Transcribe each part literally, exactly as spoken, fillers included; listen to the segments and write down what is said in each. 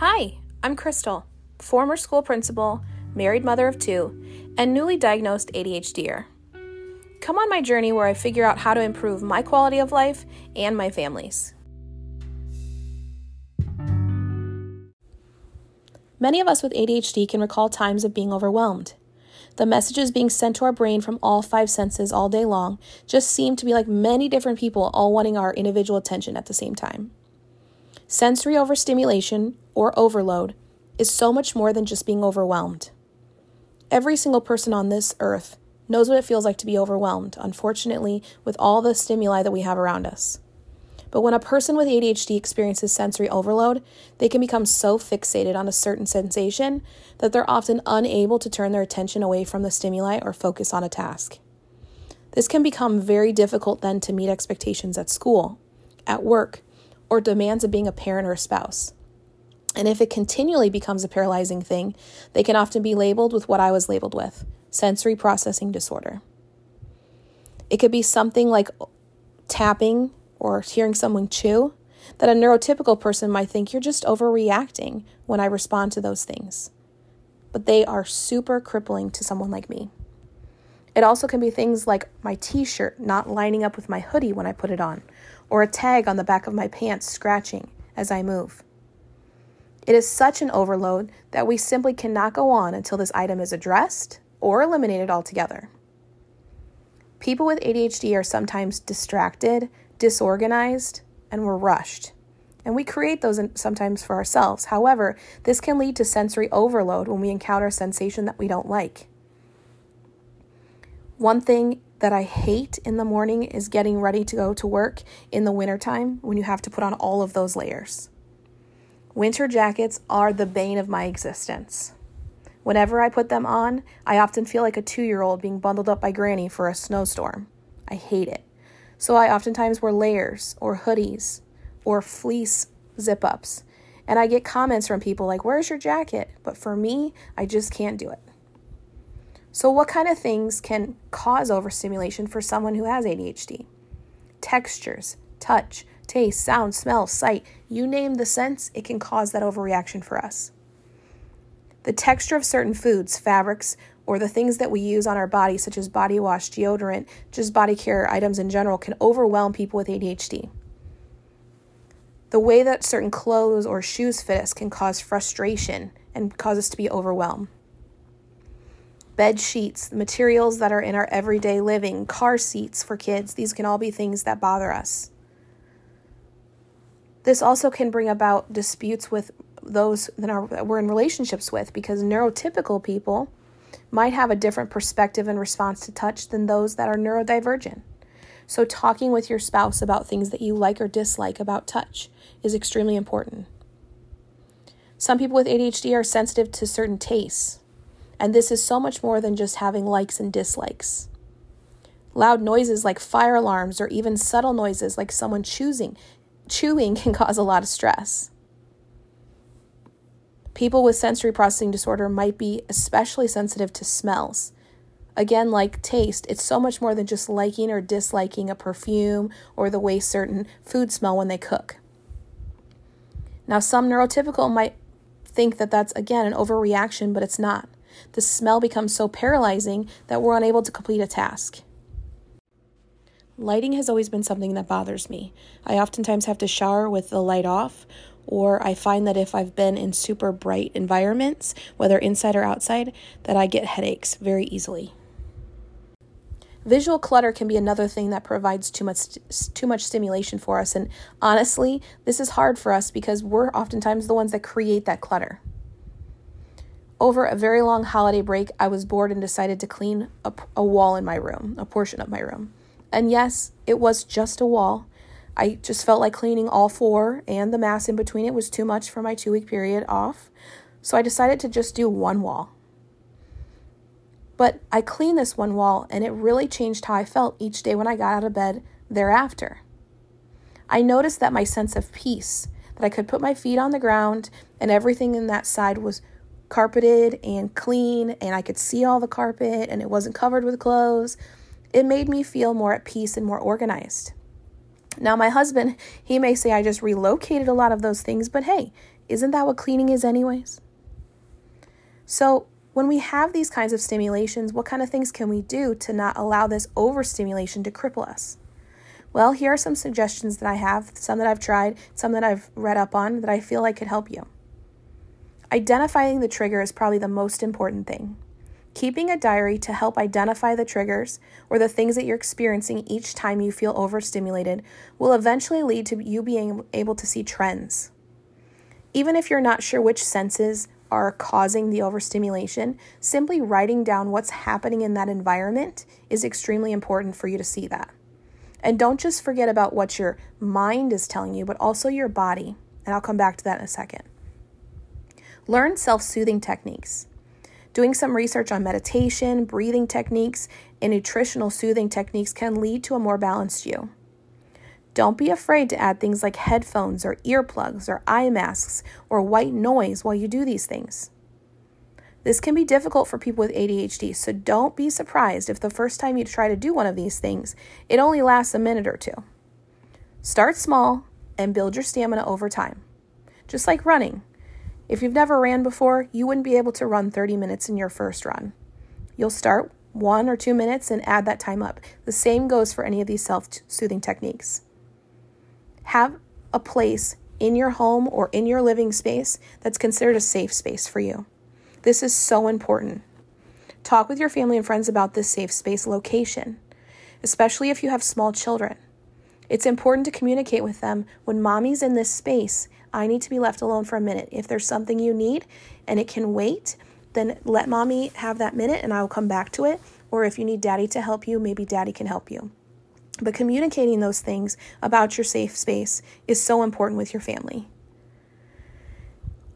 Hi, I'm Crystal, former school principal, married mother of two, and newly diagnosed A D H D-er. Come on my journey where I figure out how to improve my quality of life and my family's. Many of us with A D H D can recall times of being overwhelmed. The messages being sent to our brain from all five senses all day long just seem to be like many different people all wanting our individual attention at the same time. Sensory overstimulation, or overload, is so much more than just being overwhelmed. Every single person on this earth knows what it feels like to be overwhelmed, unfortunately, with all the stimuli that we have around us. But when a person with A D H D experiences sensory overload, they can become so fixated on a certain sensation that they're often unable to turn their attention away from the stimuli or focus on a task. This can become very difficult then to meet expectations at school, at work, or demands of being a parent or a spouse. And if it continually becomes a paralyzing thing, they can often be labeled with what I was labeled with, sensory processing disorder. It could be something like tapping or hearing someone chew that a neurotypical person might think you're just overreacting when I respond to those things. But they are super crippling to someone like me. It also can be things like my t-shirt not lining up with my hoodie when I put it on, or a tag on the back of my pants scratching as I move. It is such an overload that we simply cannot go on until this item is addressed or eliminated altogether. People with A D H D are sometimes distracted, disorganized, and we're rushed. And we create those sometimes for ourselves. However, this can lead to sensory overload when we encounter a sensation that we don't like. One thing that I hate in the morning is getting ready to go to work in the wintertime when you have to put on all of those layers. Winter jackets are the bane of my existence. Whenever I put them on, I often feel like a two-year-old being bundled up by Granny for a snowstorm. I hate it. So I oftentimes wear layers or hoodies or fleece zip-ups. And I get comments from people like, "Where's your jacket?" But for me, I just can't do it. So what kind of things can cause overstimulation for someone who has A D H D? Textures, touch, taste, sound, smell, sight, you name the sense, it can cause that overreaction for us. The texture of certain foods, fabrics, or the things that we use on our body, such as body wash, deodorant, just body care items in general, can overwhelm people with A D H D. The way that certain clothes or shoes fit us can cause frustration and cause us to be overwhelmed. Bed sheets, the materials that are in our everyday living, car seats for kids, these can all be things that bother us. This also can bring about disputes with those that, are, that we're in relationships with, because neurotypical people might have a different perspective and response to touch than those that are neurodivergent. So talking with your spouse about things that you like or dislike about touch is extremely important. Some people with A D H D are sensitive to certain tastes. And this is so much more than just having likes and dislikes. Loud noises like fire alarms or even subtle noises like someone choosing, chewing can cause a lot of stress. People with sensory processing disorder might be especially sensitive to smells. Again, like taste, it's so much more than just liking or disliking a perfume or the way certain foods smell when they cook. Now, some neurotypical might think that that's, again, an overreaction, but it's not. The smell becomes so paralyzing that we're unable to complete a task. Lighting has always been something that bothers me. I oftentimes have to shower with the light off, or I find that if I've been in super bright environments, whether inside or outside, that I get headaches very easily. Visual clutter can be another thing that provides too much too much stimulation for us, and honestly, this is hard for us because we're oftentimes the ones that create that clutter. Over a very long holiday break, I was bored and decided to clean a, a wall in my room, a portion of my room. And yes, it was just a wall. I just felt like cleaning all four, and the mass in between it was too much for my two-week period off. So I decided to just do one wall. But I cleaned this one wall, and it really changed how I felt each day when I got out of bed thereafter. I noticed that my sense of peace, that I could put my feet on the ground, and everything in that side was carpeted and clean, and I could see all the carpet, and it wasn't covered with clothes. It made me feel more at peace and more organized. Now, my husband, he may say I just relocated a lot of those things, but hey, Isn't that what cleaning is anyways? So when we have these kinds of stimulations, what kind of things can we do to not allow this overstimulation to cripple us? Well, here are some suggestions that I have, some that I've tried, some that I've read up on that I feel like could help you. Identifying the trigger is probably the most important thing. Keeping a diary to help identify the triggers or the things that you're experiencing each time you feel overstimulated will eventually lead to you being able to see trends. Even if you're not sure which senses are causing the overstimulation, simply writing down what's happening in that environment is extremely important for you to see that. And don't just forget about what your mind is telling you, but also your body. And I'll come back to that in a second. Learn self-soothing techniques. Doing some research on meditation, breathing techniques, and nutritional soothing techniques can lead to a more balanced you. Don't be afraid to add things like headphones or earplugs or eye masks or white noise while you do these things. This can be difficult for people with A D H D, so don't be surprised if the first time you try to do one of these things, it only lasts a minute or two. Start small and build your stamina over time. Just like running. If you've never ran before, you wouldn't be able to run thirty minutes in your first run. You'll start one or two minutes and add that time up. The same goes for any of these self-soothing techniques. Have a place in your home or in your living space that's considered a safe space for you. This is so important. Talk with your family and friends about this safe space location, especially if you have small children. It's important to communicate with them, when mommy's in this space, I need to be left alone for a minute. If there's something you need and it can wait, then let mommy have that minute and I'll come back to it. Or if you need daddy to help you, maybe daddy can help you. But communicating those things about your safe space is so important with your family.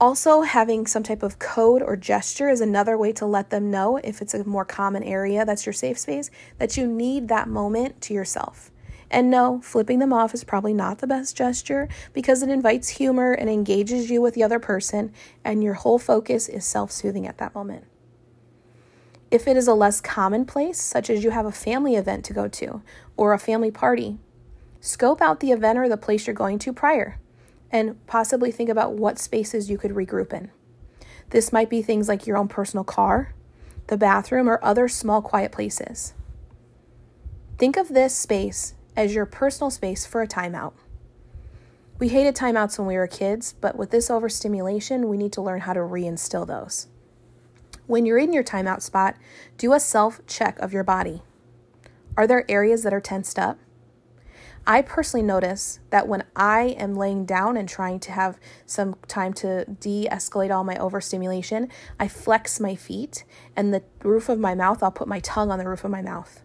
Also, having some type of code or gesture is another way to let them know, if it's a more common area that's your safe space, that you need that moment to yourself. And no, flipping them off is probably not the best gesture because it invites humor and engages you with the other person, and your whole focus is self-soothing at that moment. If it is a less common place, such as you have a family event to go to or a family party, scope out the event or the place you're going to prior and possibly think about what spaces you could regroup in. This might be things like your own personal car, the bathroom, or other small quiet places. Think of this space as your personal space for a timeout. We hated timeouts when we were kids, but with this overstimulation, we need to learn how to reinstill those. When you're in your timeout spot, do a self-check of your body. Are there areas that are tensed up? I personally notice that when I am laying down and trying to have some time to de-escalate all my overstimulation, I flex my feet and the roof of my mouth, I'll put my tongue on the roof of my mouth.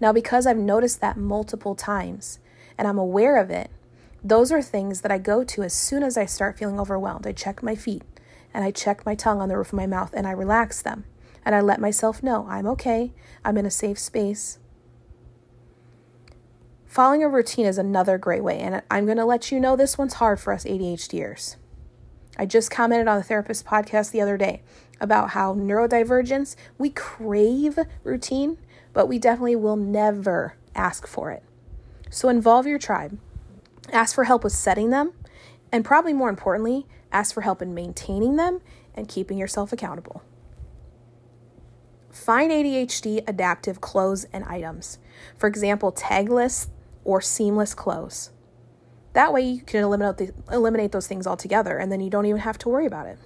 Now, because I've noticed that multiple times and I'm aware of it, those are things that I go to as soon as I start feeling overwhelmed. I check my feet. And I check my tongue on the roof of my mouth and I relax them. And I let myself know I'm okay. I'm in a safe space. Following a routine is another great way. And I'm going to let you know this one's hard for us ADHDers. I just commented on the therapist podcast the other day about how neurodivergence, we crave routine, but we definitely will never ask for it. So involve your tribe. Ask for help with setting them. And probably more importantly, ask for help in maintaining them and keeping yourself accountable. Find A D H D adaptive clothes and items. For example, tagless or seamless clothes. That way you can eliminate the, eliminate those things altogether, and then you don't even have to worry about it.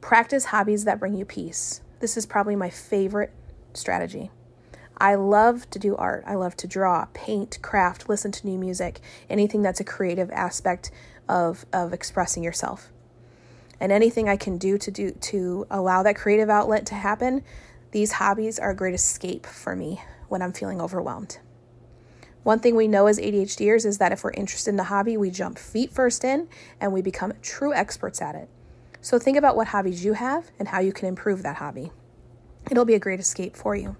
Practice hobbies that bring you peace. This is probably my favorite strategy. I love to do art. I love to draw, paint, craft, listen to new music, anything that's a creative aspect of, of expressing yourself. And anything I can do to do to allow that creative outlet to happen, these hobbies are a great escape for me when I'm feeling overwhelmed. One thing we know as ADHDers is that if we're interested in a hobby, we jump feet first in and we become true experts at it. So think about what hobbies you have and how you can improve that hobby. It'll be a great escape for you.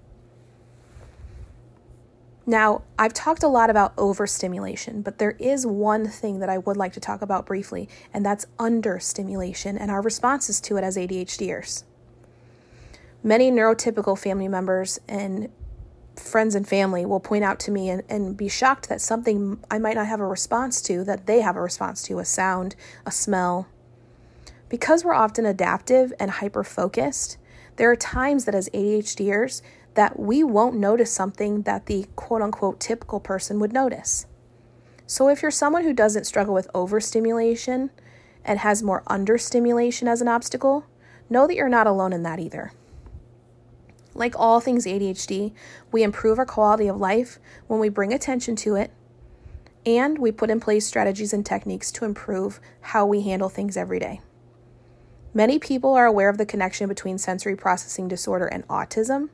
Now, I've talked a lot about overstimulation, but there is one thing that I would like to talk about briefly, and that's understimulation and our responses to it as ADHDers. Many neurotypical family members and friends and family will point out to me and, and be shocked that something I might not have a response to, that they have a response to, a sound, a smell, Because we're often adaptive and hyper-focused, there are times that as ADHDers that we won't notice something that the quote-unquote typical person would notice. So if you're someone who doesn't struggle with overstimulation and has more understimulation as an obstacle, know that you're not alone in that either. Like all things A D H D, we improve our quality of life when we bring attention to it, and we put in place strategies and techniques to improve how we handle things every day. Many people are aware of the connection between sensory processing disorder and autism,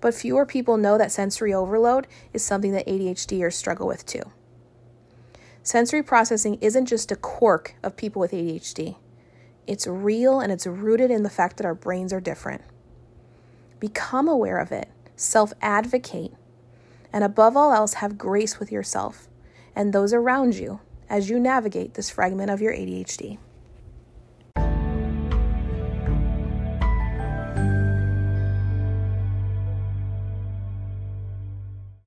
but fewer people know that sensory overload is something that ADHDers struggle with too. Sensory processing isn't just a quirk of people with A D H D. It's real and it's rooted in the fact that our brains are different. Become aware of it, self-advocate, and above all else, have grace with yourself and those around you as you navigate this fragment of your A D H D.